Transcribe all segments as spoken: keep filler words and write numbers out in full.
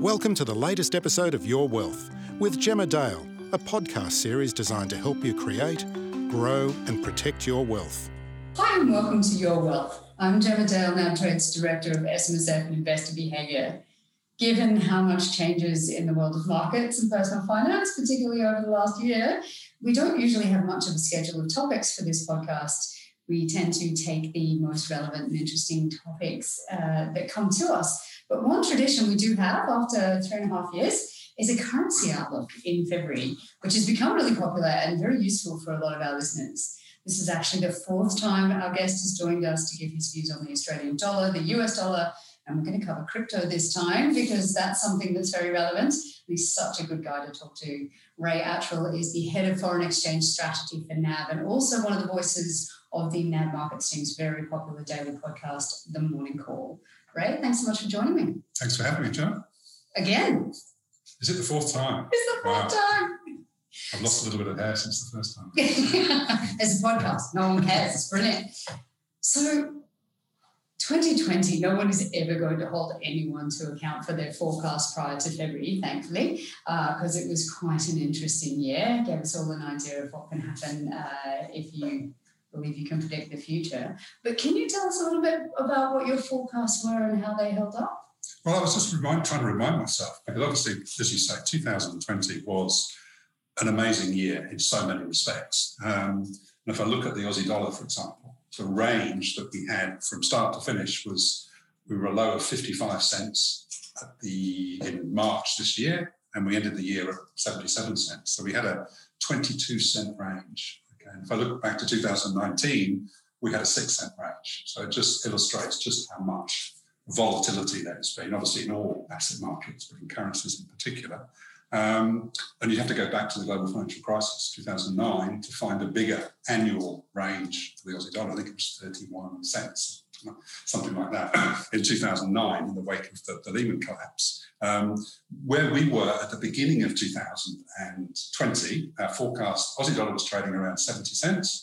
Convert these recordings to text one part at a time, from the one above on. Welcome to the latest episode of Your Wealth with Gemma Dale, a podcast series designed to help you create, grow and protect your wealth. Hi and welcome to Your Wealth. I'm Gemma Dale, N A B Trade's Director of S M S F and Investor Behaviour. Given how much changes in the world of markets and personal finance, particularly over the last year, we don't usually have much of a schedule of topics for this podcast. We tend to take the most relevant and interesting topics uh, that come to us. But one tradition we do have after three and a half years is a currency outlook in February, which has become really popular and very useful for a lot of our listeners. This is actually the fourth time our guest has joined us to give his views on the Australian dollar, the U S dollar, and we're going to cover crypto this time because that's something that's very relevant. He's such a good guy to talk to. Ray Attrill is the head of foreign exchange strategy for N A B and also one of the voices of the N A D Markets team's very popular daily podcast, The Morning Call. Ray, thanks so much for joining me. Thanks for having me, John. Again. Is it the fourth time? It's the fourth wow. time. I've lost a little bit of hair since the first time. It's a podcast. No one cares. It's brilliant. So twenty twenty, no one is ever going to hold anyone to account for their forecast prior to February, thankfully, because uh, it was quite an interesting year. It gave us all an idea of what can happen uh, if you believe you can predict the future. But can you tell us a little bit about what your forecasts were and how they held up? Well, I was just remind, trying to remind myself, because obviously, as you say, two thousand twenty was an amazing year in so many respects. Um, and if I look at the Aussie dollar, for example, the range that we had from start to finish was we were a low of fifty-five cents at the in March this year, and we ended the year at seventy-seven cents. So we had a twenty-two cent range. Okay? And if I look back to two thousand nineteen, we had a six cent range. So it just illustrates just how much volatility there's been, obviously in all asset markets, but in currencies in particular. Um, and you have to go back to the global financial crisis, two thousand nine, to find a bigger annual range for the Aussie dollar. I think it was thirty-one cents, something like that, in two thousand nine, in the wake of the, the Lehman collapse. Um, where we were at the beginning of two thousand twenty, our forecast, Aussie dollar was trading around seventy cents.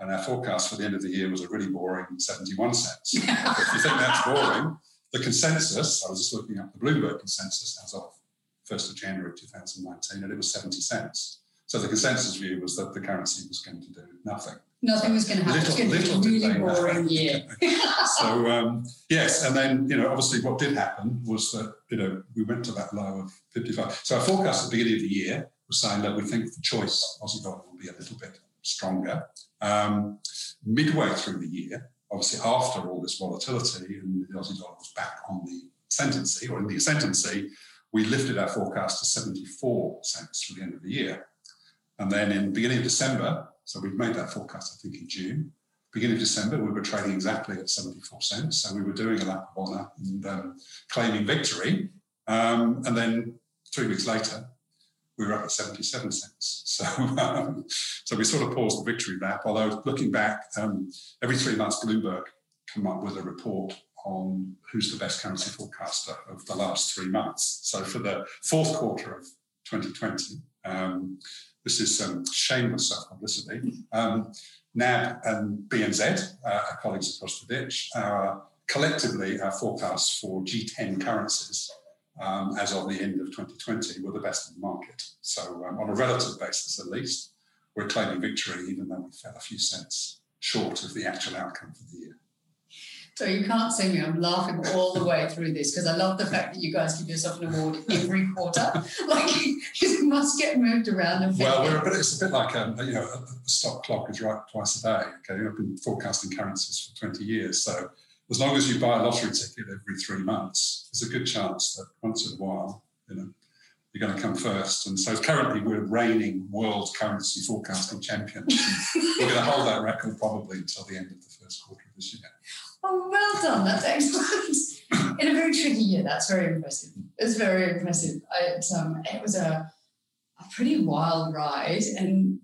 And our forecast for the end of the year was a really boring seventy-one cents. If you think that's boring, the consensus, I was just looking up the Bloomberg consensus as of first of January two thousand nineteen, and it was seventy cents. So the consensus view was that the currency was going to do nothing. Nothing so was going to happen. Little, it was going to be a really boring year. so, um, yes, and then, you know, obviously what did happen was that, you know, we went to that low of fifty-five. So our forecast at the beginning of the year was saying that we think the choice Aussie dollar will be a little bit stronger. Um, midway through the year, obviously after all this volatility and the Aussie dollar was back on the ascendancy or in the ascendancy, we lifted our forecast to seventy-four cents for the end of the year. And then in the beginning of December, so we've made that forecast, I think, in June. Beginning of December, we were trading exactly at seventy-four cents. So we were doing a lap of honour and um, claiming victory. Um, and then three weeks later, we were up at seventy-seven cents. So um, so we sort of paused the victory lap, although looking back, um, every three months, Bloomberg come up with a report on who's the best currency forecaster of the last three months. So for the fourth quarter of twenty twenty, um, this is some shameless self-publicity, um, N A B and B N Z, uh, our colleagues across the ditch, uh, collectively our forecasts for G ten currencies Um, as of the end of twenty twenty, we're the best in the market. So um, on a relative basis, at least, we're claiming victory, even though we fell a few cents short of the actual outcome for the year. So you can't see me. I'm laughing all the way through this because I love the fact that you guys give yourself an award every quarter. Like, you must get moved around. And well, we're a bit, it's a bit like um, you know, a stock clock is right twice a day. Okay, I've been forecasting currencies for twenty years, so as long as you buy a lottery ticket every three months, there's a good chance that once in a while, you know, you're going to come first. And so currently we're reigning world currency forecasting champion. We're going to hold that record probably until the end of the first quarter of this year. Oh, well done. That's excellent. In a very tricky year, that's very impressive. It's very impressive. I, it's, um, it was a, a pretty wild ride. And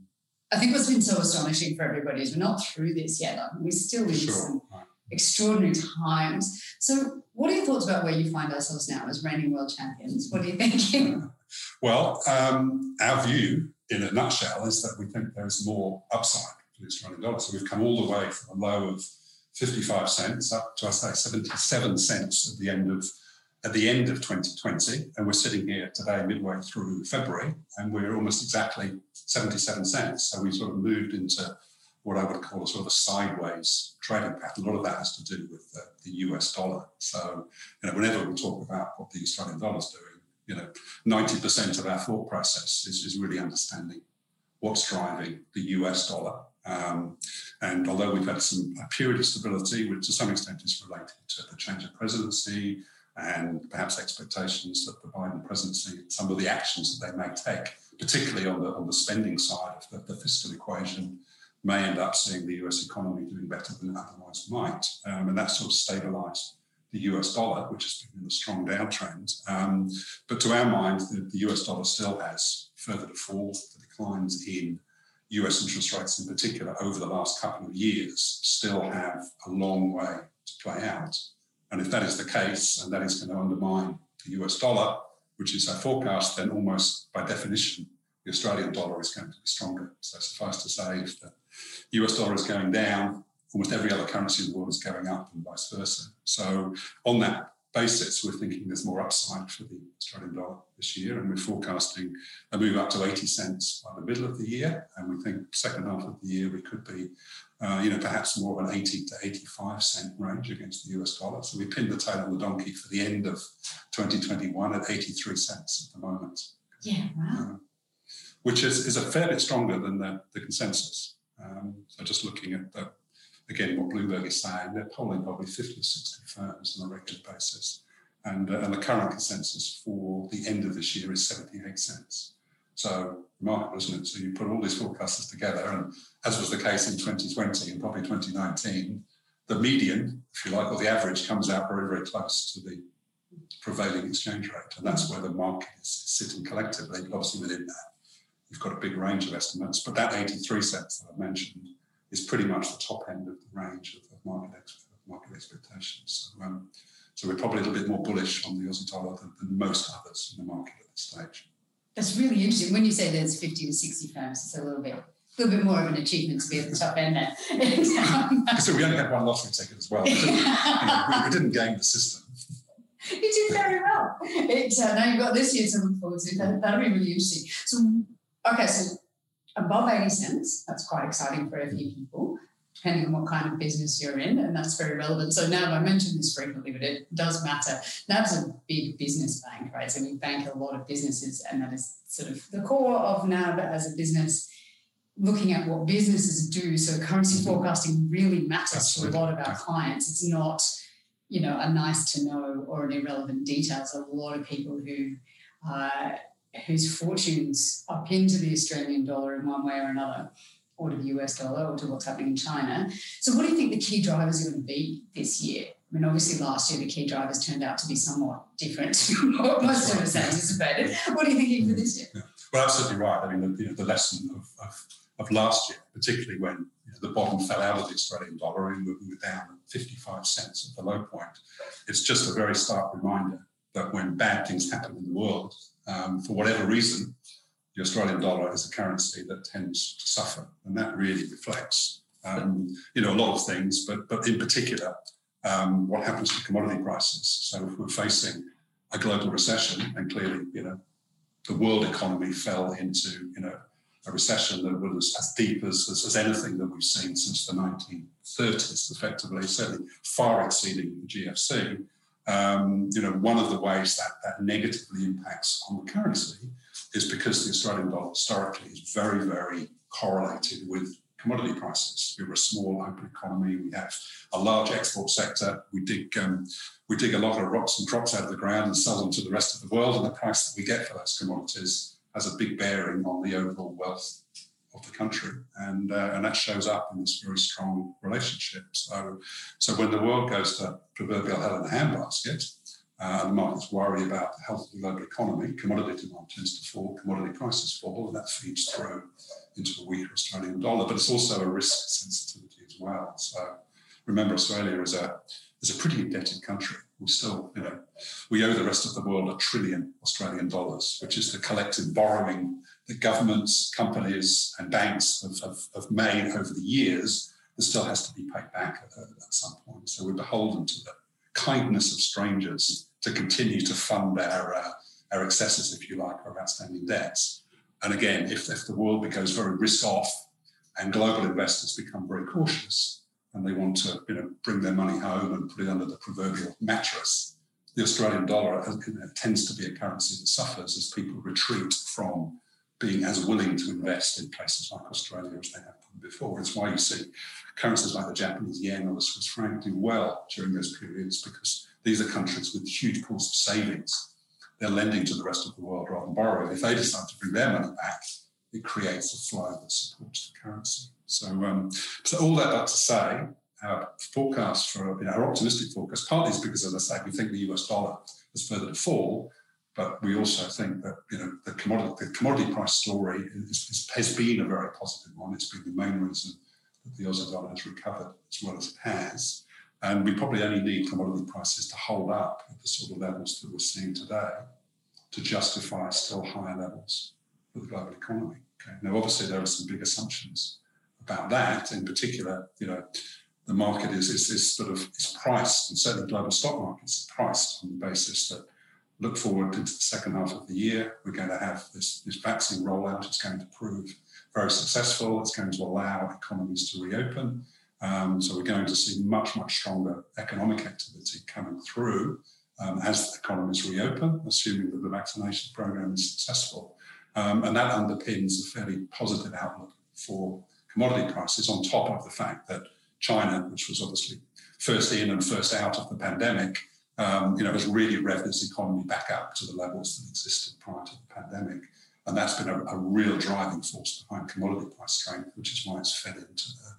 I think what's been so astonishing for everybody is we're not through this yet. Like, we're still in sure. some... Right. extraordinary times. So what are your thoughts about where you find ourselves now as reigning world champions? What are you thinking? Well, um, our view in a nutshell is that we think there's more upside for this running dollar. So we've come all the way from a low of fifty-five cents up to, I say, seventy-seven cents at the end of at the end of twenty twenty, and we're sitting here today midway through February, and we're almost exactly seventy-seven cents. So we sort of moved into what I would call sort of a sideways trading pattern. A lot of that has to do with the, the U S dollar. So, you know, whenever we talk about what the Australian dollar's doing, you know, ninety percent of our thought process is, is really understanding what's driving the U S dollar. Um, and although we've had some a period of stability, which to some extent is related to the change of presidency and perhaps expectations that the Biden presidency, some of the actions that they may take, particularly on the on the spending side of the, the fiscal equation, may end up seeing the U S economy doing better than it otherwise might. Um, and that sort of stabilised the U S dollar, which has been in a strong downtrend. Um, but to our mind, the, the U S dollar still has further to fall. The declines in U S interest rates in particular over the last couple of years still have a long way to play out. And if that is the case, and that is going to undermine the U S dollar, which is our forecast, then almost by definition, the Australian dollar is going to be stronger. So suffice to say, if the U S dollar is going down, almost every other currency in the world is going up and vice versa. So on that basis, we're thinking there's more upside for the Australian dollar this year, and we're forecasting a move up to eighty cents by the middle of the year. And we think second half of the year, we could be, uh, you know, perhaps more of an eighty to eighty-five cent range against the U S dollar. So we pinned the tail on the donkey for the end of twenty twenty-one at eighty-three cents at the moment. Yeah, wow. Uh, which is, is a fair bit stronger than the, the consensus. Um, so just looking at the, again, what Bloomberg is saying, they're polling probably fifty or sixty firms on a regular basis. And, uh, and the current consensus for the end of this year is seventy-eight cents. So remarkable, isn't it? So you put all these forecasts together, and as was the case in twenty twenty and probably twenty nineteen, the median, if you like, or the average comes out very, very close to the prevailing exchange rate. And that's where the market is sitting collectively, but obviously within that, you've got a big range of estimates, but that eighty-three cents that I mentioned is pretty much the top end of the range of market, ex- market expectations. So, um, so we're probably a little bit more bullish on the Aussie dollar than, than most others in the market at this stage. That's really interesting. When you say there's fifty to sixty firms, it's a little bit a little bit more of an achievement to be at the top end there. um, so we only had one lottery ticket as well. We didn't, you know, we didn't game the system. You did very well. It, uh, now you've got this year to look forward to. That, that'll be really interesting. So, okay, so above eighty cents, that's quite exciting for a few people, depending on what kind of business you're in, and that's very relevant. So now, I mention this frequently, but it does matter. N A B's a big business bank, right? So we bank a lot of businesses, and that is sort of the core of N A B as a business, looking at what businesses do. So currency mm-hmm. forecasting really matters Absolutely. to a lot of our clients. It's not, you know, a nice to know or an irrelevant detail. So a lot of people who... Uh, whose fortunes are pinned to the Australian dollar in one way or another, or to the U S dollar, or to what's happening in China. So what do you think the key drivers are going to be this year? I mean, obviously last year the key drivers turned out to be somewhat different from what most of us anticipated. What are you thinking for this year? Yeah. Well, absolutely right. I mean, the, you know, the lesson of, of, of last year, particularly when you know, the bottom fell out of the Australian dollar and we were down at fifty-five cents at the low point, it's just a very stark reminder that when bad things happen in the world, Um, for whatever reason, the Australian dollar is a currency that tends to suffer, and that really reflects, um, you know, a lot of things, but but in particular, um, what happens to commodity prices. So if we're facing a global recession, and clearly, you know, the world economy fell into, you know, a recession that was as deep as, as, as anything that we've seen since the nineteen thirties, effectively, certainly far exceeding the G F C. Um, you know, one of the ways that that negatively impacts on the currency is because the Australian dollar historically is very, very correlated with commodity prices. We're a small open economy. We have a large export sector. We dig um, we dig a lot of rocks and crops out of the ground and sell them to the rest of the world. And the price that we get for those commodities has a big bearing on the overall wealth of the country, and uh, and that shows up in this very strong relationship. So, so when the world goes to proverbial hell in the handbasket, uh, the markets worry about the health of the global economy, commodity demand tends to fall, commodity prices fall, and that feeds through into a weaker Australian dollar. But it's also a risk sensitivity as well. So remember, Australia is a is a pretty indebted country. We still, you know, we owe the rest of the world a trillion Australian dollars, which is the collective borrowing that governments, companies, and banks have, have, have made over the years, that still has to be paid back at, at some point. So we're beholden to the kindness of strangers to continue to fund our, uh, our excesses, if you like, our outstanding debts. And again, if, if the world becomes very risk-off and global investors become very cautious and they want to, you know, bring their money home and put it under the proverbial mattress, the Australian dollar tends to be a currency that suffers as people retreat from being as willing to invest in places like Australia as they have before. It's why you see currencies like the Japanese yen or the Swiss franc do well during those periods, because these are countries with huge pools of savings. They're lending to the rest of the world rather than borrowing. If they decide to bring their money back, it creates a flow that supports the currency. So, um, so all that to say, our forecast for, you know, our optimistic forecast, partly is because, as I say, we think the U S dollar is further to fall, but we also think that, you know, the commodity, the commodity price story is, is, has been a very positive one. It's been the main reason that the Aussie dollar has recovered as well as it has. And we probably only need commodity prices to hold up at the sort of levels that we're seeing today to justify still higher levels for the global economy. Okay. Now, obviously, there are some big assumptions about that. In particular, you know, the market is, is, is sort of is priced, and certainly global stock markets are priced on the basis that, look forward into the second half of the year, we're going to have this, this vaccine rollout. It's going to prove very successful. It's going to allow economies to reopen. Um, so we're going to see much, much stronger economic activity coming through um, as the economies reopen, assuming that the vaccination program is successful. Um, and that underpins a fairly positive outlook for commodity prices, on top of the fact that China, which was obviously first in and first out of the pandemic, um, you know, has really revved its economy back up to the levels that existed prior to the pandemic. And that's been a, a real driving force behind commodity price strength, which is why it's fed into the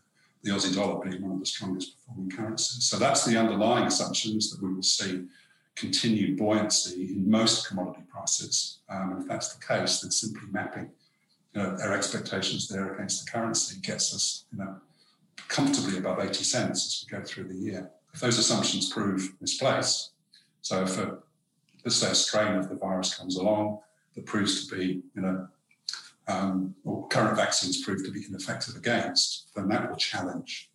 the Aussie dollar being one of the strongest performing currencies. So that's the underlying assumptions, that we will see continued buoyancy in most commodity prices. Um, and if that's the case, then simply mapping, you know, our expectations there against the currency gets us, you know, comfortably above eighty cents as we go through the year. If those assumptions prove misplaced, so if a, let's say a strain of the virus comes along that proves to be, you know, Um, or current vaccines prove to be ineffective against, then that will challenge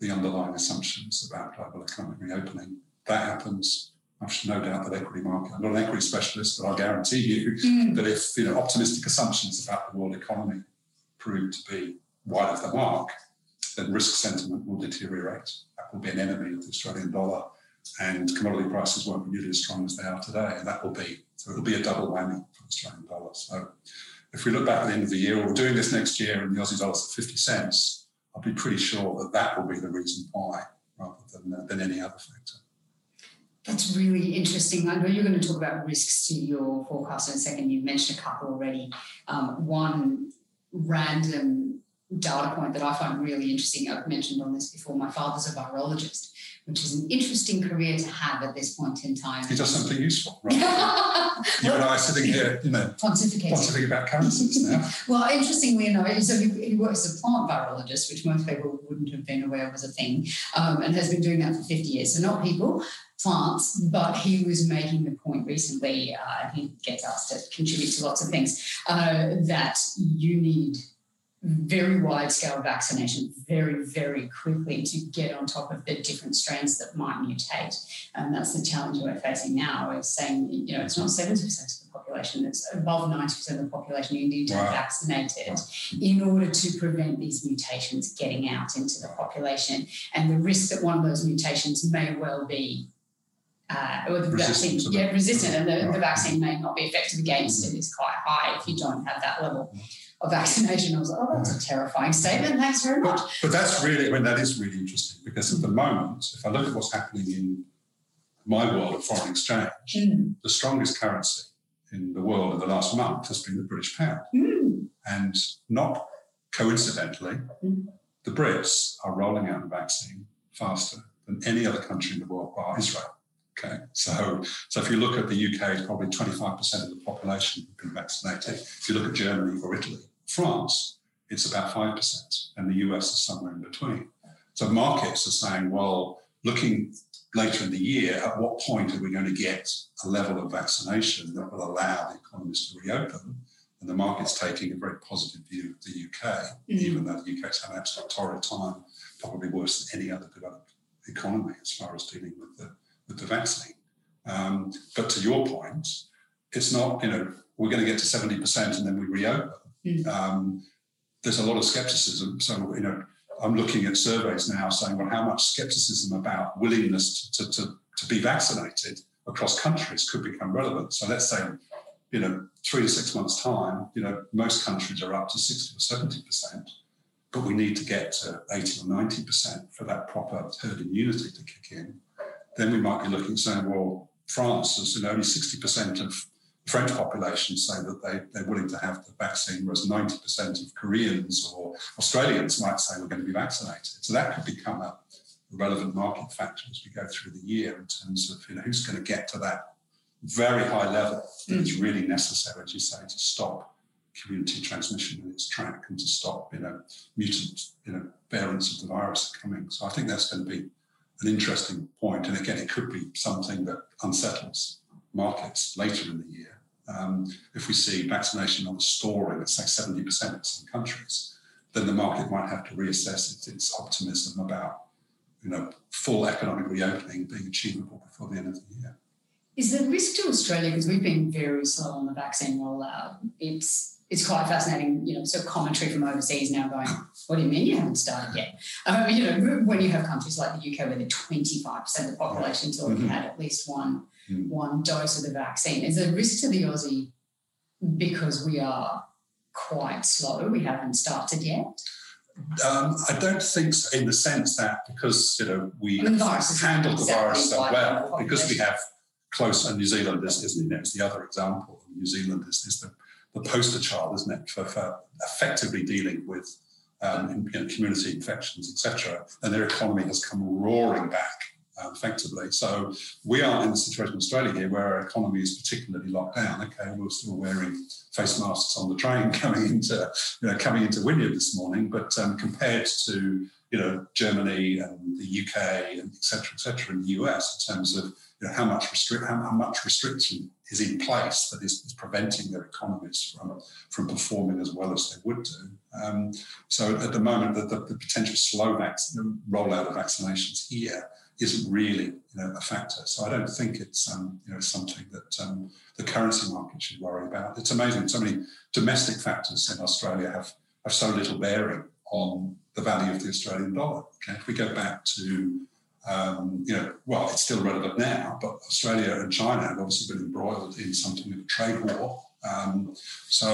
the underlying assumptions about global economic reopening. That happens. I've no doubt that equity market, I'm not an equity specialist, but I'll guarantee you mm. that if, you know, optimistic assumptions about the world economy prove to be wide of the mark, then risk sentiment will deteriorate. That will be an enemy of the Australian dollar, and commodity prices won't be nearly as strong as they are today. And that will be, so it'll be a double whammy for the Australian dollar. So if we look back at the end of the year, or we're doing this next year, and the Aussie dollar's at fifty cents, I'll be pretty sure that that will be the reason why, rather than, uh, than any other factor. That's really interesting. I know you're going to talk about risks to your forecast in a second. You've mentioned a couple already. Um, one random data point that I find really interesting, I've mentioned on this before, my father's a virologist, which is an interesting career to have at this point in time. He does something useful, right? You and I are sitting here, you know, pontificating, pontificating about currencies now. Well, interestingly enough, so he works as a plant virologist, which most people wouldn't have been aware was a thing, um, and has been doing that for fifty years. So not people, plants, but he was making the point recently, uh, he gets asked to contribute to lots of things, uh, that you need very wide-scale vaccination very, very quickly to get on top of the different strands that might mutate. And that's the challenge we're facing now, is saying, you know, it's not seventy percent of the population, it's above ninety percent of the population you need to be wow. vaccinated in order to prevent these mutations getting out into the population. And the risk that one of those mutations may well be Uh, or the resistant vaccine, yeah, resistant, and the, the vaccine may not be effective against mm-hmm. it is quite high if you don't have that level of vaccination. I was like, oh, that's a terrifying statement. Thanks very much. But, but that's really, I mean, that is really interesting, because at the moment, if I look at what's happening in my world of foreign exchange, mm. the strongest currency in the world in the last month has been the British pound, mm. and not coincidentally, mm. the Brits are rolling out the vaccine faster than any other country in the world, bar Israel. Okay, so so if you look at the U K, it's probably twenty-five percent of the population have been vaccinated. If you look at Germany or Italy, France, it's about five percent, and the U S is somewhere in between. So markets are saying, well, looking later in the year, at what point are we going to get a level of vaccination that will allow the economies to reopen? And the market's taking a very positive view of the U K, mm-hmm. even though the U K's had an absolute torrid time, probably worse than any other developed economy as far as dealing with the with the vaccine. Um, but to your point, it's not, you know, we're going to get to seventy percent and then we reopen. Mm. Um, there's a lot of skepticism. So, you know, I'm looking at surveys now saying, well, how much skepticism about willingness to, to, to be vaccinated across countries could become relevant. So let's say, you know, three to six months' time, you know, most countries are up to sixty or seventy percent, but we need to get to eighty or ninety percent for that proper herd immunity to kick in. Then we might be looking at saying, well, France is, you know, only sixty percent of the French population say that they, they're willing to have the vaccine, whereas ninety percent of Koreans or Australians might say we're going to be vaccinated. So that could become a relevant market factor as we go through the year in terms of, you know, who's going to get to that very high level that is really necessary, as you say, to stop community transmission in its track and to stop, you know, mutant, you know, variants of the virus coming. So I think that's going to be an interesting point. And again, it could be something that unsettles markets later in the year. Um, if we see vaccination on the story, let's say seventy percent in some countries, then the market might have to reassess its optimism about, you know, full economic reopening being achievable before the end of the year. Is the risk to Australia, because we've been very slow on the vaccine rollout, it's it's quite fascinating, you know, sort of commentary from overseas now going, what do you mean you haven't started yet? Um, you know, when you have countries like the U K where the twenty-five percent of the population's already mm-hmm. had at least one, mm-hmm. one dose of the vaccine, is there a risk to the Aussie because we are quite slow, we haven't started yet? Um, I don't think so, in the sense that because, you know, we handle the virus so well, because we have close, and New Zealand is, isn't it? It's the other example. New Zealand is, is the, the poster child, isn't it, for, for effectively dealing with um, you know, community infections, et cetera. And their economy has come roaring back uh, effectively. So we are in the situation in Australia here where our economy is particularly locked down. Okay, we're still wearing face masks on the train coming into, you know, coming into Wynyard this morning, but um, compared to, you know, Germany and the U K and et cetera, et cetera, in the U S in terms of, you know, how much restrict, how much restriction is in place that is, is preventing their economies from, from performing as well as they would do. Um, so at the moment, the, the, the potential slow vac- rollout of vaccinations here isn't really, you know, a factor. So I don't think it's um, you know, something that um, the currency market should worry about. It's amazing. So many domestic factors in Australia have, have so little bearing on the value of the Australian dollar. Okay? If we go back to Um, you know, well, it's still relevant now, but Australia and China have obviously been embroiled in something of a trade war. Um, so,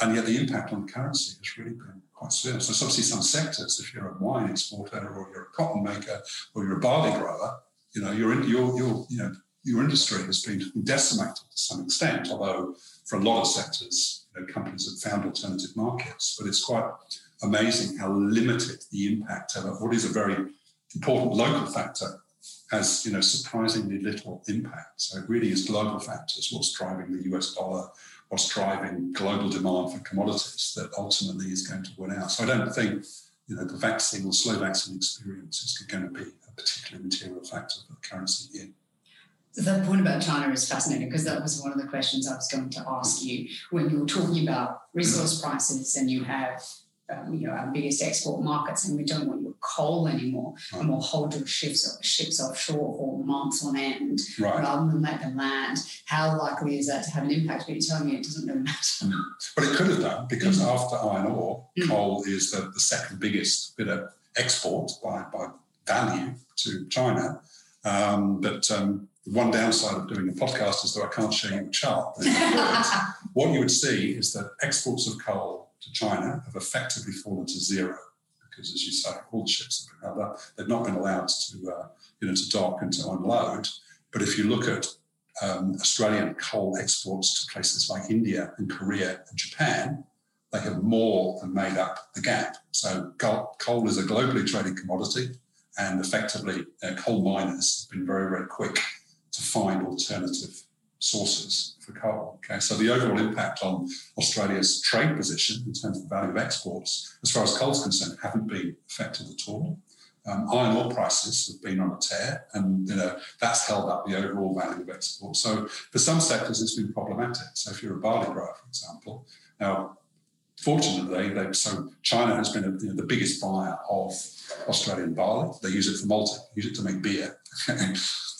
and yet the impact on currency has really been quite severe. So, obviously, some sectors, if you're a wine exporter or you're a cotton maker or you're a barley grower, you know, your your your you know your industry has been decimated to some extent. Although for a lot of sectors, you know, companies have found alternative markets, but it's quite amazing how limited the impact of what is a very important local factor has, you know, surprisingly little impact. So it really is global factors, what's driving the U S dollar, what's driving global demand for commodities that ultimately is going to win out. So I don't think, you know, the vaccine or slow vaccine experience is going to be a particularly material factor for the currency year. So that point about China is fascinating because that was one of the questions I was going to ask you when you were talking about resource prices and you have Um, you know, our biggest export markets, and we don't want your coal anymore, right. And we'll hold your ships, ships offshore for months on end, right, rather than let them land. How likely is that to have an impact? But you're telling me it doesn't really matter. Mm. But it could have done, because mm. after iron ore, mm. coal is the, the second biggest bit of export by, by value to China. Um, but um, one downside of doing a podcast is that I can't show you a chart. What you would see is that exports of coal to China have effectively fallen to zero because, as you say, all ships have been, they've not been allowed to, uh, you know, to dock and to unload. But if you look at um, Australian coal exports to places like India and Korea and Japan, they have more than made up the gap. So coal is a globally traded commodity, and effectively uh, coal miners have been very, very quick to find alternative sources for coal. Okay, so the overall impact on Australia's trade position in terms of the value of exports, as far as coal is concerned, haven't been affected at all. Um, iron ore prices have been on a tear, and you know that's held up the overall value of exports. So for some sectors, it's been problematic. So if you're a barley grower, for example, now fortunately, they, so China has been a, you know, the biggest buyer of Australian barley. They use it for malting, use it to make beer.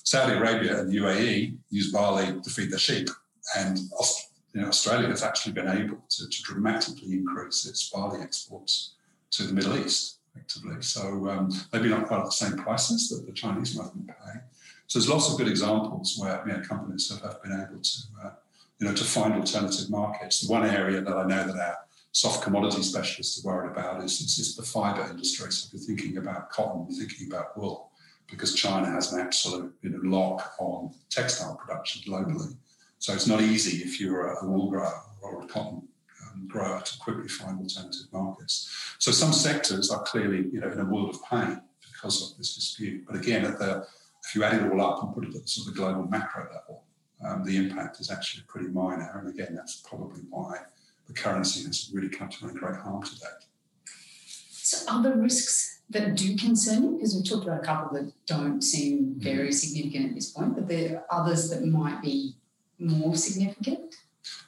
Saudi Arabia and the U A E use barley to feed their sheep, and Aust- you know, Australia has actually been able to, to dramatically increase its barley exports to the Middle East, effectively. So um, maybe not quite at the same prices that the Chinese might have been paying. So there's lots of good examples where you know, companies have, have been able to, uh, you know, to find alternative markets. The one area that I know that our soft commodity specialists are worried about is, is, is the fibre industry. So if you're thinking about cotton, you're thinking about wool, because China has an absolute you know, lock on textile production globally. So it's not easy if you're a wool grower or a cotton um, grower to quickly find alternative markets. So some sectors are clearly you know, in a world of pain because of this dispute. But again, at the, if you add it all up and put it at the sort of global macro level, um, the impact is actually pretty minor. And again, that's probably why the currency has really come to any great harm today. So are there risks that do concern you? Because we've talked about a couple that don't seem very significant at this point, but there are others that might be more significant?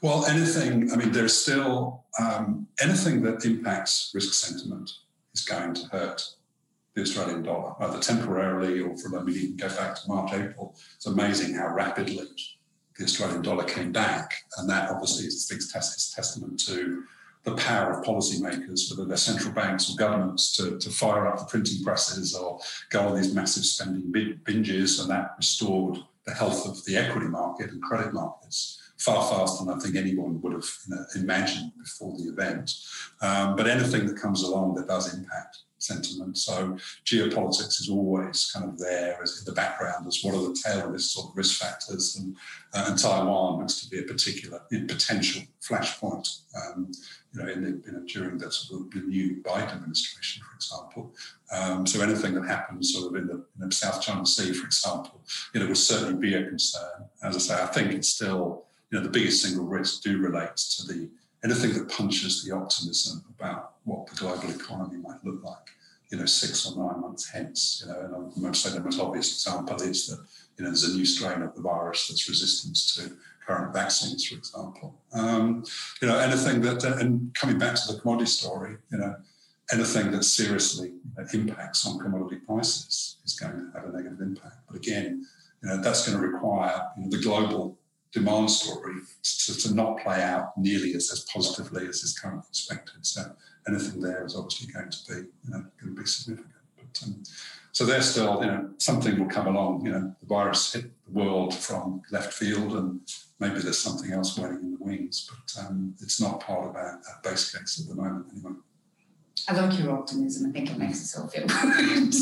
Well, anything, I mean, there's still um, anything that impacts risk sentiment is going to hurt the Australian dollar, either temporarily or for, I mean, you can go back to March, April. It's amazing how rapidly the Australian dollar came back, and that obviously is a testament to the power of policymakers, whether they're central banks or governments, to, to fire up the printing presses or go on these massive spending binges, and that restored the health of the equity market and credit markets far faster than I think anyone would have you know, imagined before the event. Um, but anything that comes along that does impact sentiment. So geopolitics is always kind of there as in the background as what are the tail risks or risk factors, and, uh, and Taiwan looks to be a particular in potential flashpoint um, you know, in the, you know, during the, sort of the new Biden administration, for example. Um, so anything that happens sort of in the, in the South China Sea, for example, you know, would certainly be a concern. As I say, I think it's still, you know, the biggest single risk do relate to the anything that punches the optimism about what the global economy might look like, you know, six or nine months hence. You know, and I'm going to say the most obvious example is that, you know, there's a new strain of the virus that's resistant to current vaccines, for example. Um, you know, anything that, and coming back to the commodity story, you know, anything that seriously impacts on commodity prices is going to have a negative impact. But again, you know, that's going to require you know, the global demand story to, to not play out nearly as, as positively as is currently expected. So anything there is obviously going to be, you know, going to be significant. But, um, so there's still, you know, something will come along. You know, the virus hit the world from left field, and maybe there's something else waiting in the wings. But um, it's not part of our, our base case at the moment, anyway. I like your optimism. I think it makes us all feel good.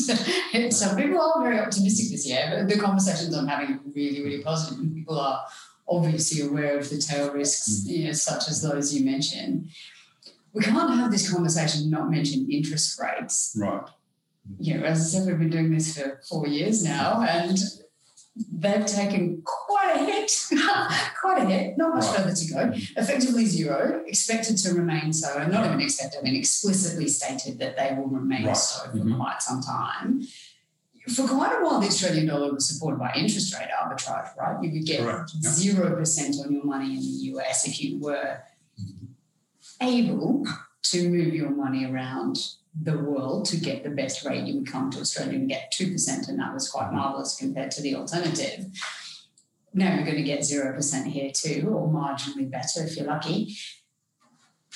So people are very optimistic this year. The conversations I'm having are really, really positive, and people are obviously aware of the tail risks, you know, such as those you mentioned. We can't have this conversation not mention interest rates. Right. You know, as I said, we've been doing this for four years now, and they've taken quite a hit, quite a hit, not much right. further to go, effectively zero, expected to remain so, and not even expected, I mean explicitly stated that they will remain right. so for mm-hmm. quite some time. For quite a while, the Australian dollar was supported by interest rate arbitrage, right? You would get Correct. zero percent on your money in the U S if you were able to move your money around the world to get the best rate. You would come to Australia and get two percent, and that was quite marvellous compared to the alternative. Now you're going to get zero percent here too, or marginally better if you're lucky.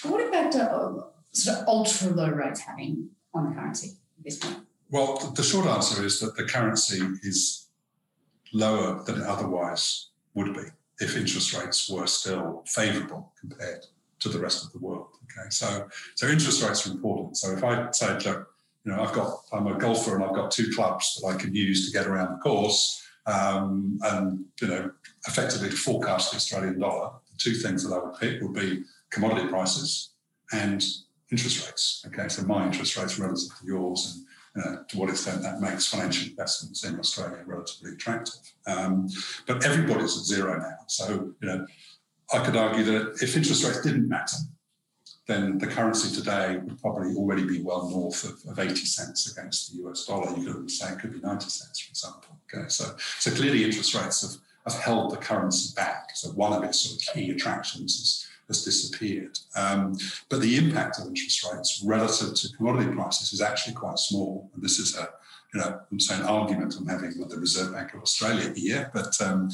But what about the sort of ultra-low rates having on the currency at this point? Well, the short answer is that the currency is lower than it otherwise would be if interest rates were still favourable compared to the rest of the world. Okay, so so interest rates are important. So if I say, look, you know, I've got I'm a golfer and I've got two clubs that I can use to get around the course, um, and you know, effectively to forecast the Australian dollar, the two things that I would pick would be commodity prices and interest rates. Okay, so my interest rates relative to yours, and you know, to what extent that makes financial investments in Australia relatively attractive. Um, but everybody's at zero now. So, you know, I could argue that if interest rates didn't matter, then the currency today would probably already be well north of, of eighty cents against the U S dollar. You could say it could be ninety cents, for example. Okay, so, so clearly interest rates have, have held the currency back. So one of its sort of key attractions is has disappeared. Um, but the impact of interest rates relative to commodity prices is actually quite small. And this is a, you know, I wouldn't say an argument I'm having with the Reserve Bank of Australia here, but um,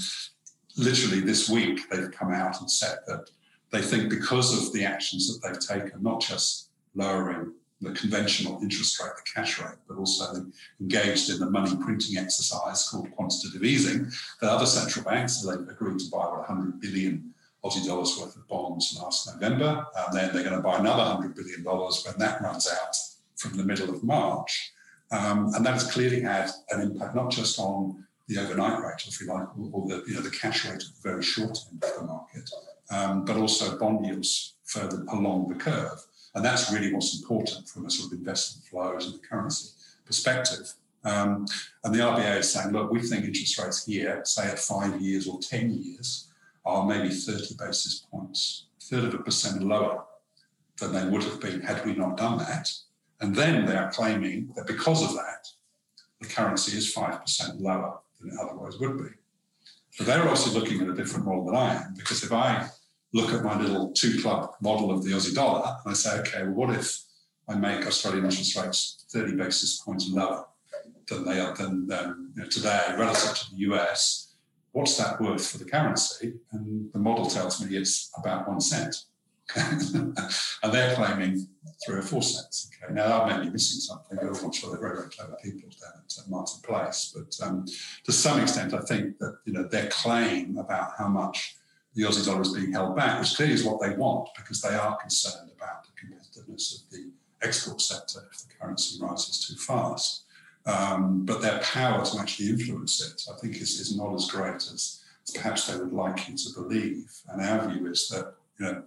literally this week they've come out and said that they think because of the actions that they've taken, not just lowering the conventional interest rate, the cash rate, but also they engaged in the money printing exercise called quantitative easing, that other central banks, they've agreed to buy about one hundred billion Aussie dollars worth of bonds last November, and then they're going to buy another one hundred billion dollars when that runs out from the middle of March. Um, and that has clearly had an impact, not just on the overnight rate, if you like, or the, you know, the cash rate at the very short end of the market, um, but also bond yields further along the curve. And that's really what's important from a sort of investment flows and the currency perspective. Um, and the R B A is saying, look, we think interest rates here, say at five years or ten years, are maybe thirty basis points, a third of a percent lower than they would have been had we not done that. And then they are claiming that because of that, the currency is five percent lower than it otherwise would be. So they're also looking at a different model than I am, because if I look at my little two-club model of the Aussie dollar, and I say, okay, well, what if I make Australian interest rates thirty basis points lower than they are than um, you know, today relative to the U S? What's that worth for the currency? And the model tells me it's about one cent. and they're claiming three or four cents. Okay, now I may be missing something, but I'm sure they're very, very clever people down at Martin Place. But um, to some extent, I think that you know their claim about how much the Aussie dollar is being held back, which clearly is what they want, because they are concerned about the competitiveness of the export sector if the currency rises too fast. Um, but their power to actually influence it, I think, is, is not as great as perhaps they would like you to believe. And our view is that, you know,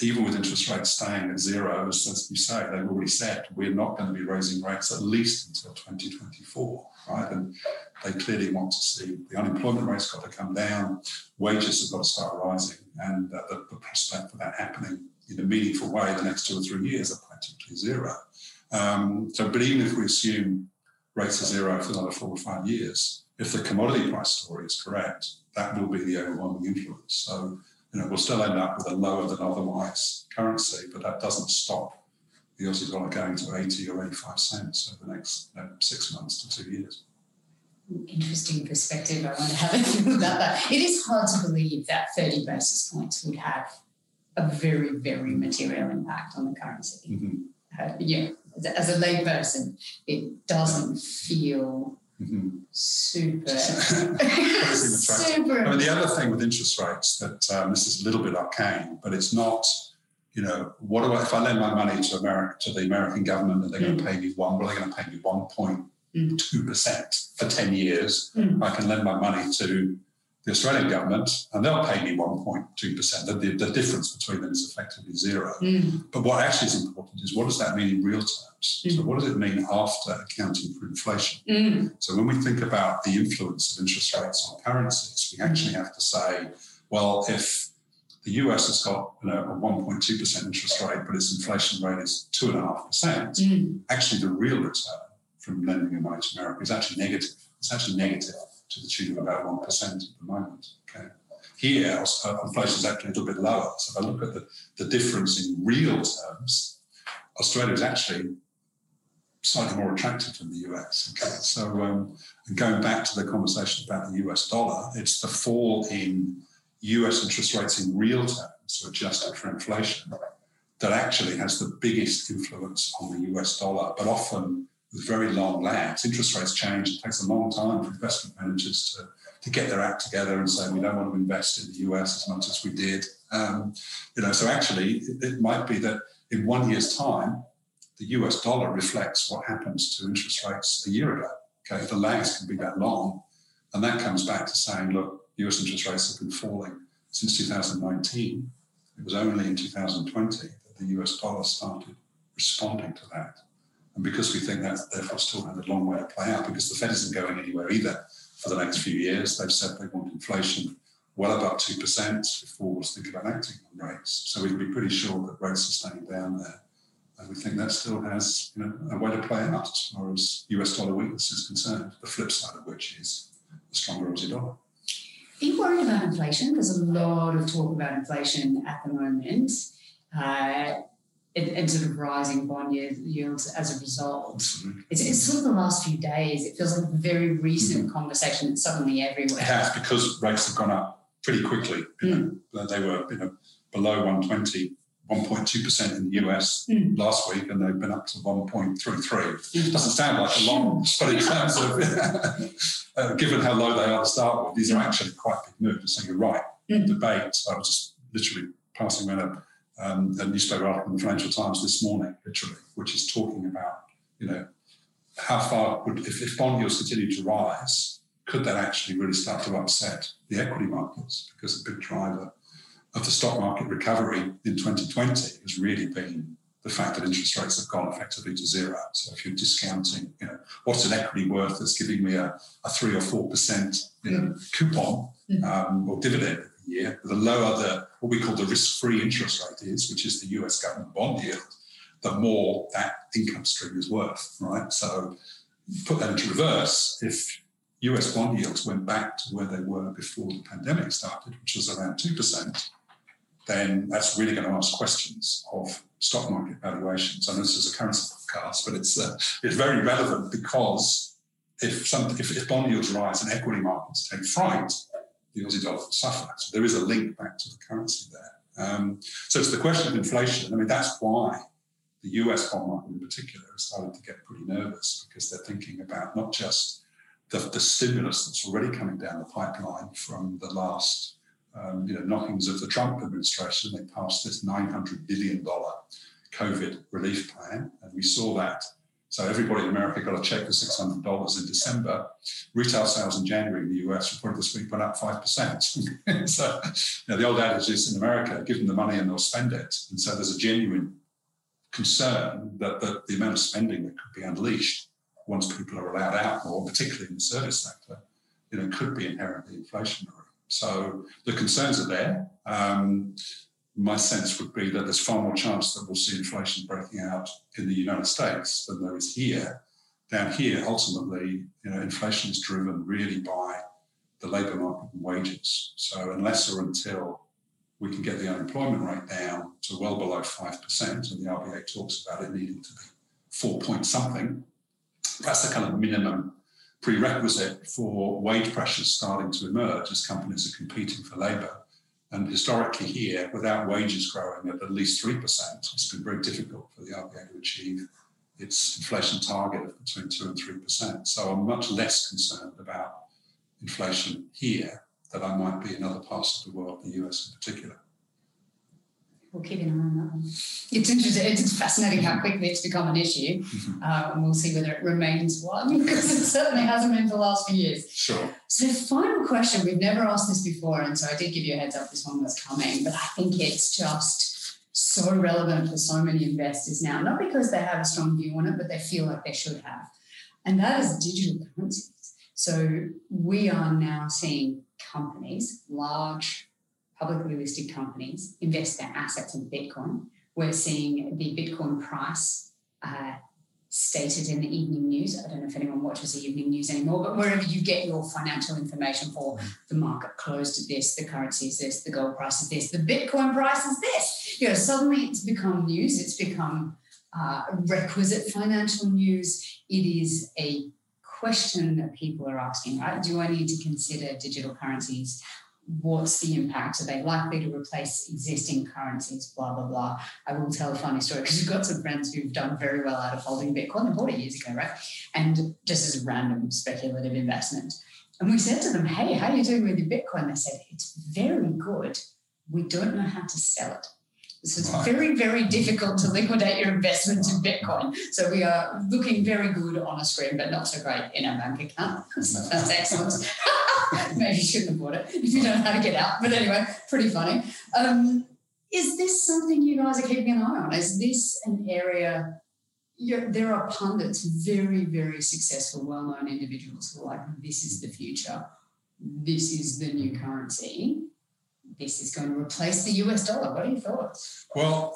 even with interest rates staying at zero, as, as you say, they've already said, we're not going to be raising rates at least until twenty twenty-four, right? And they clearly want to see the unemployment rate's got to come down, wages have got to start rising, and uh, the, the prospect for that happening in a meaningful way the next two or three years are practically zero. Um, so, but even if we assume rates are zero for another four or five years, if the commodity price story is correct, that will be the overwhelming influence. So, you know, we'll still end up with a lower than otherwise currency, but that doesn't stop the Aussie dollar going to eighty or eighty-five cents over the next you know, six months to two years. Interesting perspective. I want to have a think about that. It is hard to believe that thirty basis points would have a very, very material impact on the currency. Mm-hmm. Uh, yeah, as a lay person, it doesn't feel... Mm-hmm. Super. Super. I mean, the other thing with interest rates that um, this is a little bit arcane, but it's not, you know, what do I, if I lend my money to America, to the American government, and they're mm. going to pay me one, well, they're going to pay me one point two percent for ten years. Mm. I can lend my money to the Australian government and they'll pay me one point two percent. The, the, the difference between them is effectively zero. Mm. But what actually is important is what does that mean in real terms? So what does it mean after accounting for inflation? Mm. So when we think about the influence of interest rates on currencies, we actually have to say, well, if the U S has got you know, a one point two percent interest rate, but its inflation rate is two point five percent, mm. actually the real return from lending your money to America is actually negative. It's actually negative to the tune of about one percent at the moment. Okay. Here, inflation is actually a little bit lower. So if I look at the, the difference in real terms, Australia is actually slightly more attractive than the U S. Okay, so um, and going back to the conversation about the U S dollar, it's the fall in U S interest rates in real terms, so adjusted for inflation, that actually has the biggest influence on the U S dollar, but often with very long lags. Interest rates change, it takes a long time for investment managers to, to get their act together and say, we don't want to invest in the U S as much as we did. Um, you know, so actually, it, it might be that in one year's time, the U S dollar reflects what happens to interest rates a year ago. Okay, the lags can be that long. And that comes back to saying, look, U S interest rates have been falling since two thousand nineteen. It was only in two thousand twenty that the U S dollar started responding to that. And because we think that, therefore, still had a long way to play out, because the Fed isn't going anywhere either for the next few years. They've said they want inflation well above two percent before we'll think about acting on rates. So we can be pretty sure that rates are staying down there. And we think that still has you know, a way to play out as far as U S dollar weakness is concerned, the flip side of which is the stronger Aussie dollar. Are you worried about inflation? There's a lot of talk about inflation at the moment. Uh, and, and sort of rising bond yields as a result. Mm-hmm. It's, it's sort of the last few days. It feels like a very recent mm-hmm. conversation. It's suddenly everywhere. It has, because rates have gone up pretty quickly. You mm. know, they were you know, below one twenty, one point two percent in the U S mm. last week, and they've been up to one point three three. Mm. Doesn't sound like a long, but it sounds of, uh, given how low they are to start with, these are actually quite big moves. So you're right. Mm. Debate. I was just literally passing around a, um, a newspaper article in the Financial Times this morning, literally, which is talking about, you know, how far would, if, if bond yields continue to rise, could that actually really start to upset the equity markets? Because a big driver of the stock market recovery in twenty twenty has really been the fact that interest rates have gone effectively to zero. So if you're discounting, you know, what's an equity worth that's giving me a, a three or four percent, you know, coupon um, or dividend every year, the lower the what we call the risk-free interest rate is, which is the U S government bond yield, the more that income stream is worth, right? So put that into reverse, if U S bond yields went back to where they were before the pandemic started, which was around two percent. Then that's really going to ask questions of stock market valuations. I know this is a currency podcast, but it's uh, it's very relevant because if, some, if if bond yields rise and equity markets take fright, the Aussie dollar will suffer. So there is a link back to the currency there. Um, so it's the question of inflation. I mean, that's why the U S bond market in particular has started to get pretty nervous, because they're thinking about not just the, the stimulus that's already coming down the pipeline from the last Um, you know, knockings of the Trump administration. They passed this nine hundred billion dollars COVID relief plan, and we saw that. So everybody in America got a check for six hundred dollars in December. Retail sales in January in the U S reported this week went up five percent. So you know, the old adage is in America, give them the money and they'll spend it. And so there's a genuine concern that, that the amount of spending that could be unleashed once people are allowed out more, particularly in the service sector, you know, could be inherently inflationary. So the concerns are there. Um, my sense would be that there's far more chance that we'll see inflation breaking out in the United States than there is here. Down here, ultimately, you know, inflation is driven really by the labour market and wages. So unless or until we can get the unemployment rate down to well below five percent, and the R B A talks about it needing to be four point something, that's the kind of minimum prerequisite for wage pressures starting to emerge as companies are competing for labour. And historically here, without wages growing at at least three percent, it's been very difficult for the R B A to achieve its inflation target of between two and three percent. So I'm much less concerned about inflation here than I might be in other parts of the world, the U S in particular. We'll keep an eye on that one. It's interesting. It's fascinating how quickly it's become an issue, mm-hmm. uh, and we'll see whether it remains one, because it certainly hasn't been for the last few years. Sure. So, final question. We've never asked this before, and so I did give you a heads up this one was coming. But I think it's just so relevant for so many investors now, not because they have a strong view on it, but they feel like they should have, and that is digital currencies. So we are now seeing companies, large publicly listed companies, invest their assets in Bitcoin. We're seeing the Bitcoin price uh, stated in the evening news. I don't know if anyone watches the evening news anymore, but wherever you get your financial information for, the market closed at this, the currency is this, the gold price is this, the Bitcoin price is this. You know, suddenly it's become news. It's become uh, requisite financial news. It is a question that people are asking, right? Do I need to consider digital currencies? What's the impact? Are they likely to replace existing currencies? Blah, blah, blah. I will tell a funny story, because we've got some friends who've done very well out of holding Bitcoin. They bought it years ago, right? And just as a random speculative investment. And we said to them, hey, how are you doing with your Bitcoin? They said, it's very good. We don't know how to sell it. So it's very, very difficult to liquidate your investment in Bitcoin. So we are looking very good on a screen, but not so great in our bank account. So that's excellent. Maybe you shouldn't have bought it if you don't know how to get out. But anyway, pretty funny. Um, is this something you guys are keeping an eye on? Is this an area? You're, there are pundits, very, very successful, well-known individuals who are like, this is the future. This is the new currency. This is going to replace the U S dollar. What are your thoughts? Well,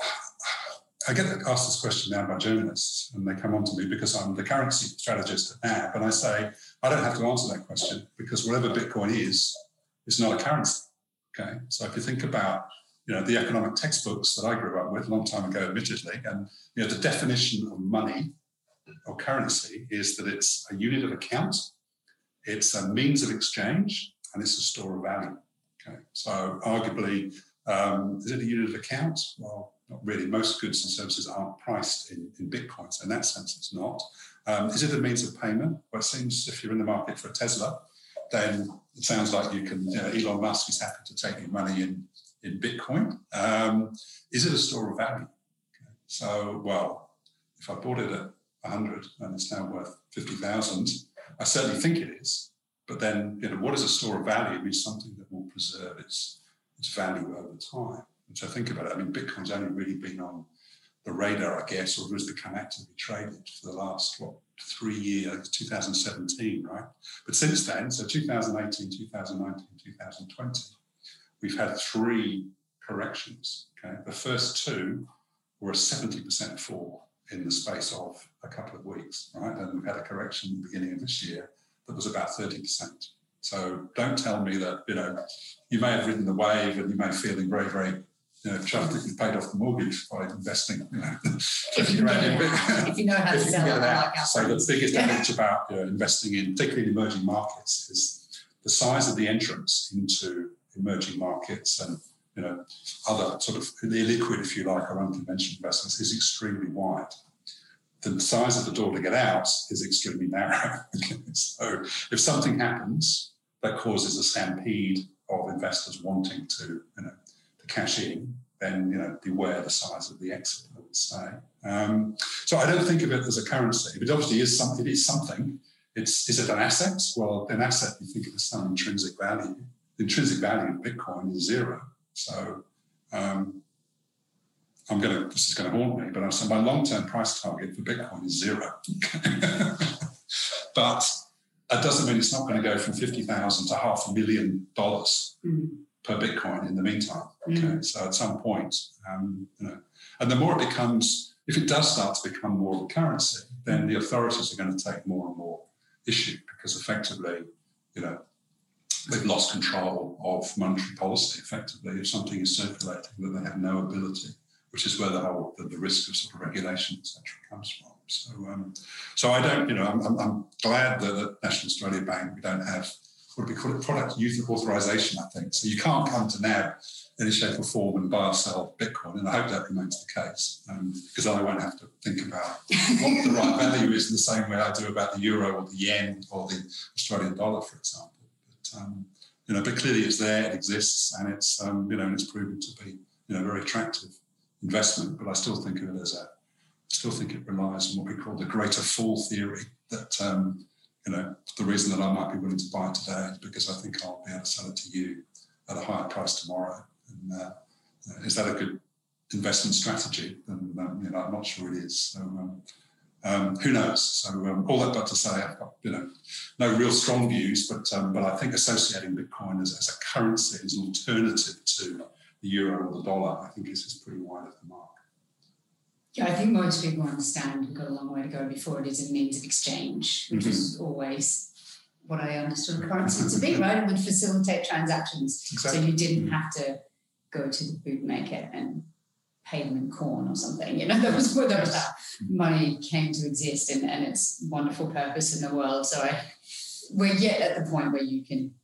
I get asked this question now by journalists, and they come on to me because I'm the currency strategist at N A B, and I say, I don't have to answer that question, because whatever Bitcoin is, it's not a currency, okay? So if you think about you know, the economic textbooks that I grew up with a long time ago, admittedly. And, you know, the definition of money or currency is that it's a unit of account, it's a means of exchange, and it's a store of value. Okay, so arguably, um, is it a unit of account? Well, not really. Most goods and services aren't priced in, in Bitcoin, so in that sense, it's not. Um, is it a means of payment? Well, it seems if you're in the market for a Tesla, then it sounds like you can, you know, Elon Musk is happy to take your money in, in Bitcoin. Um, is it a store of value? Okay. So, well, if I bought it at one hundred and it's now worth fifty thousand, I certainly think it is. But then, you know, what is a store of value? It means something that will preserve its, its value over time. Which I think about it, I mean, Bitcoin's only really been on the radar, I guess, or has become actively traded for the last, what, three years, two thousand seventeen, right? But since then, so two thousand eighteen, two thousand nineteen, two thousand twenty, we've had three corrections, okay? The first two were a seventy percent fall in the space of a couple of weeks, right? And we've had a correction at the beginning of this year that was about thirty percent. So don't tell me that, you know, you may have ridden the wave and you may be feeling very, very, you know, chuffed that you paid off the mortgage by investing, you know. If you know how to sell it, like our So friends. The biggest advantage about, you know, investing in, particularly in emerging markets, is the size of the entrance into emerging markets and, you know, other sort of illiquid, if you like, or unconventional investments is extremely wide. The size of the door to get out is extremely narrow. So if something happens that causes a stampede of investors wanting to, you know, to cash in, then, you know, beware the size of the exit, I would say. Um, so I don't think of it as a currency. It obviously is something. It is something. It's, is it an asset? Well, an asset, you think of as some intrinsic value. The intrinsic value of Bitcoin is zero. So um, I'm going to, this is going to haunt me, but I'm saying my long-term price target for Bitcoin is zero. But that doesn't mean it's not going to go from fifty thousand dollars to half a million dollars mm. per Bitcoin in the meantime. Okay, mm. So at some point, um, you know, and the more it becomes, if it does start to become more of a currency, then the authorities are going to take more and more issue because effectively, you know, they've lost control of monetary policy effectively if something is circulating that they have no ability, which is where the whole the, the risk of sort of regulation, et cetera, comes from. So, um, so I don't, you know, I'm, I'm, I'm glad that at National Australia Bank we don't have what do we call it, product use authorization, I think. So you can't come to N A B in any shape or form and buy or sell Bitcoin, and I hope that remains the case um, because then I won't have to think about what the right value is in the same way I do about the euro or the yen or the Australian dollar, for example. But, um, you know, but clearly it's there, it exists, and it's, um, you know, and it's proven to be, you know, very attractive investment, but I still think of it as a, I still think it relies on what we call the greater fall theory. That um, you know, the reason that I might be willing to buy it today is because I think I'll be able to sell it to you at a higher price tomorrow. And uh, is that a good investment strategy? And um, you know, I'm not sure it is. So um, um, who knows? So um, all that but to say, I've got, you know, no real strong views, but um, but I think associating Bitcoin as, as a currency, as an alternative to the euro or the dollar, I think this is pretty wide of the mark. Yeah, I think most people understand we've got a long way to go before it is a means of exchange, which mm-hmm. is always what I understood currency to be, right? It would facilitate transactions. Exactly. So you didn't mm-hmm. have to go to the bootmaker and pay them in corn or something. You know, that was where yes. that money came to exist and, and its wonderful purpose in the world. So I, we're yet at the point where you can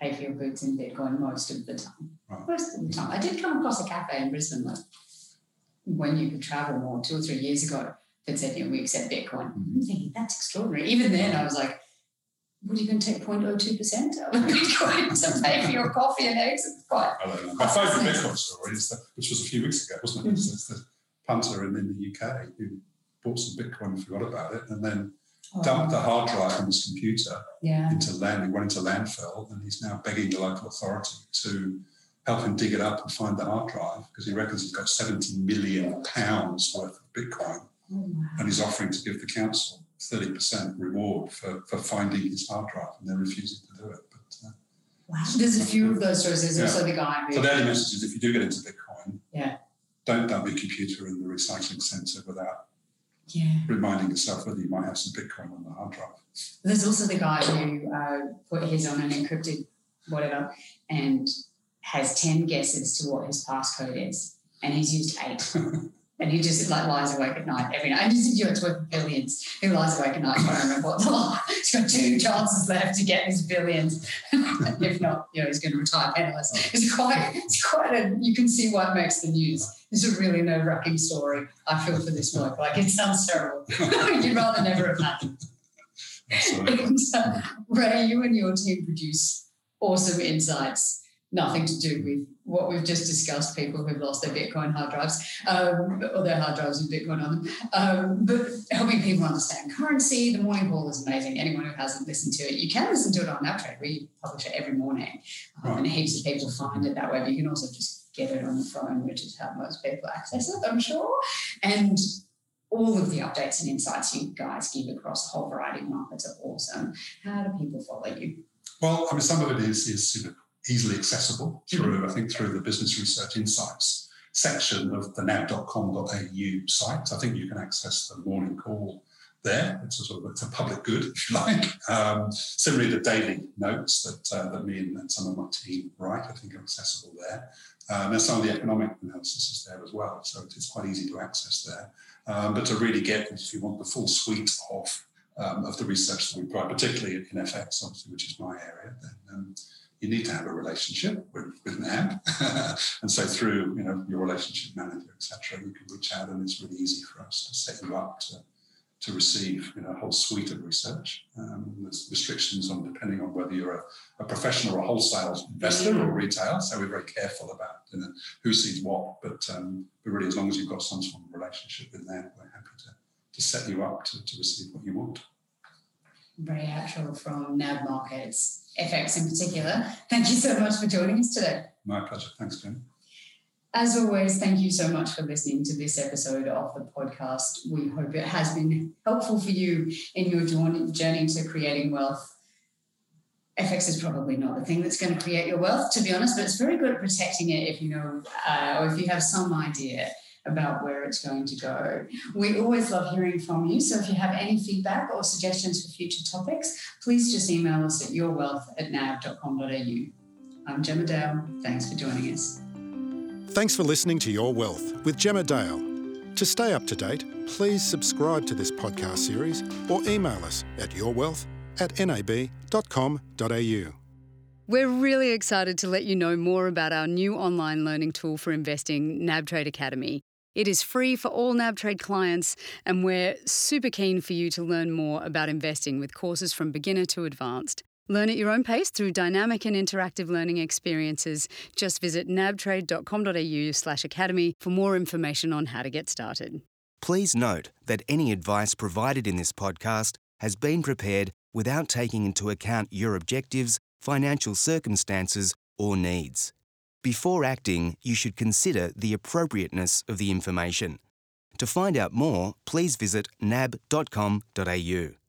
pay for your goods in Bitcoin most of the time. Right. Most of the time. I did come across a cafe in Brisbane like, when you could travel more two or three years ago that said, you know, we accept Bitcoin. Mm-hmm. I'm thinking, that's extraordinary. Even then, I was like, what are you going to take zero point zero two percent of Bitcoin to pay for your coffee and eggs? It's quite, I don't know. My favourite Bitcoin story, is that, which was a few weeks ago, wasn't it? Mm-hmm. It's the punter in, in the U K who bought some Bitcoin and forgot about it and then Oh. dumped the hard drive on his computer yeah. into land. He went into landfill, and he's now begging the local authority to help him dig it up and find the hard drive because he reckons he's got seventy million pounds worth of Bitcoin, oh, wow. and he's offering to give the council thirty percent reward for, for finding his hard drive, and they're refusing to do it. But uh, wow, there's a few of those stories. There's yeah. also the guy. Who so the only message is if you do get into Bitcoin, yeah, don't dump your computer in the recycling centre without. Yeah. Reminding yourself whether you might have some Bitcoin on the hard drive. There's also the guy who uh, put his on an encrypted whatever and has ten guesses to what his passcode is, and he's used eight. And he just like lies awake at night every night. And just if you're worth billions, he lies awake at night trying to remember what the lie. He's got two chances left to get his billions. If not, you know, he's going to retire panelist. It's quite, it's quite a, you can see what makes the news. It's a really nerve-wracking story. I feel for this work. Like, it sounds terrible. You'd rather never have happened. And so, Ray, you and your team produce awesome insights. Nothing to do with what we've just discussed, people who've lost their Bitcoin hard drives, um, or their hard drives with Bitcoin on them, um, but helping people understand currency. The Morning Call is amazing. Anyone who hasn't listened to it, you can listen to it on NAB Trade. We publish it every morning, um, right. and heaps of people find it that way, but you can also just get it on the phone, which is how most people access it, I'm sure. And all of the updates and insights you guys give across a whole variety of markets are awesome. How do people follow you? Well, I mean, some of it is, is you know, easily accessible through, mm-hmm. I think, through the Business Research Insights section of the nab dot com dot a u site. I think you can access the Morning Call there. It's a sort of it's a public good, if you like. Um, similarly, the daily notes that uh, that me and some of my team write, I think, are accessible there. Um, and some of the economic analysis is there as well, so it's quite easy to access there. Um, but to really get, if you want, the full suite of um, of the research that we provide, particularly in F X, obviously, which is my area, then. Um, You need to have a relationship with, with NAB, and so through you know your relationship manager, et cetera, you can reach out, and it's really easy for us to set you up to, to receive you know, a whole suite of research. Um, there's restrictions on depending on whether you're a, a professional or a wholesale investor or retail, so we're very careful about you know, who sees what. But um, but really, as long as you've got some sort of relationship with NAB, we're happy to, to set you up to, to receive what you want. Ray Attrill from NAB Markets, F X in particular. Thank you so much for joining us today. My pleasure. Thanks, Jen. As always, thank you so much for listening to this episode of the podcast. We hope it has been helpful for you in your journey to creating wealth. F X is probably not the thing that's going to create your wealth, to be honest, but it's very good at protecting it if you know uh, or if you have some idea about where it's going to go. We always love hearing from you, so if you have any feedback or suggestions for future topics, please just email us at your wealth at nab dot com dot a u. I'm Gemma Dale. Thanks for joining us. Thanks for listening to Your Wealth with Gemma Dale. To stay up to date, please subscribe to this podcast series or email us at your wealth at nab dot com dot a u. We're really excited to let you know more about our new online learning tool for investing, NAB Trade Academy. It is free for all NAB Trade clients, and we're super keen for you to learn more about investing with courses from beginner to advanced. Learn at your own pace through dynamic and interactive learning experiences. Just visit nab trade dot com dot a u slash academy for more information on how to get started. Please note that any advice provided in this podcast has been prepared without taking into account your objectives, financial circumstances, or needs. Before acting, you should consider the appropriateness of the information. To find out more, please visit nab dot com dot a u.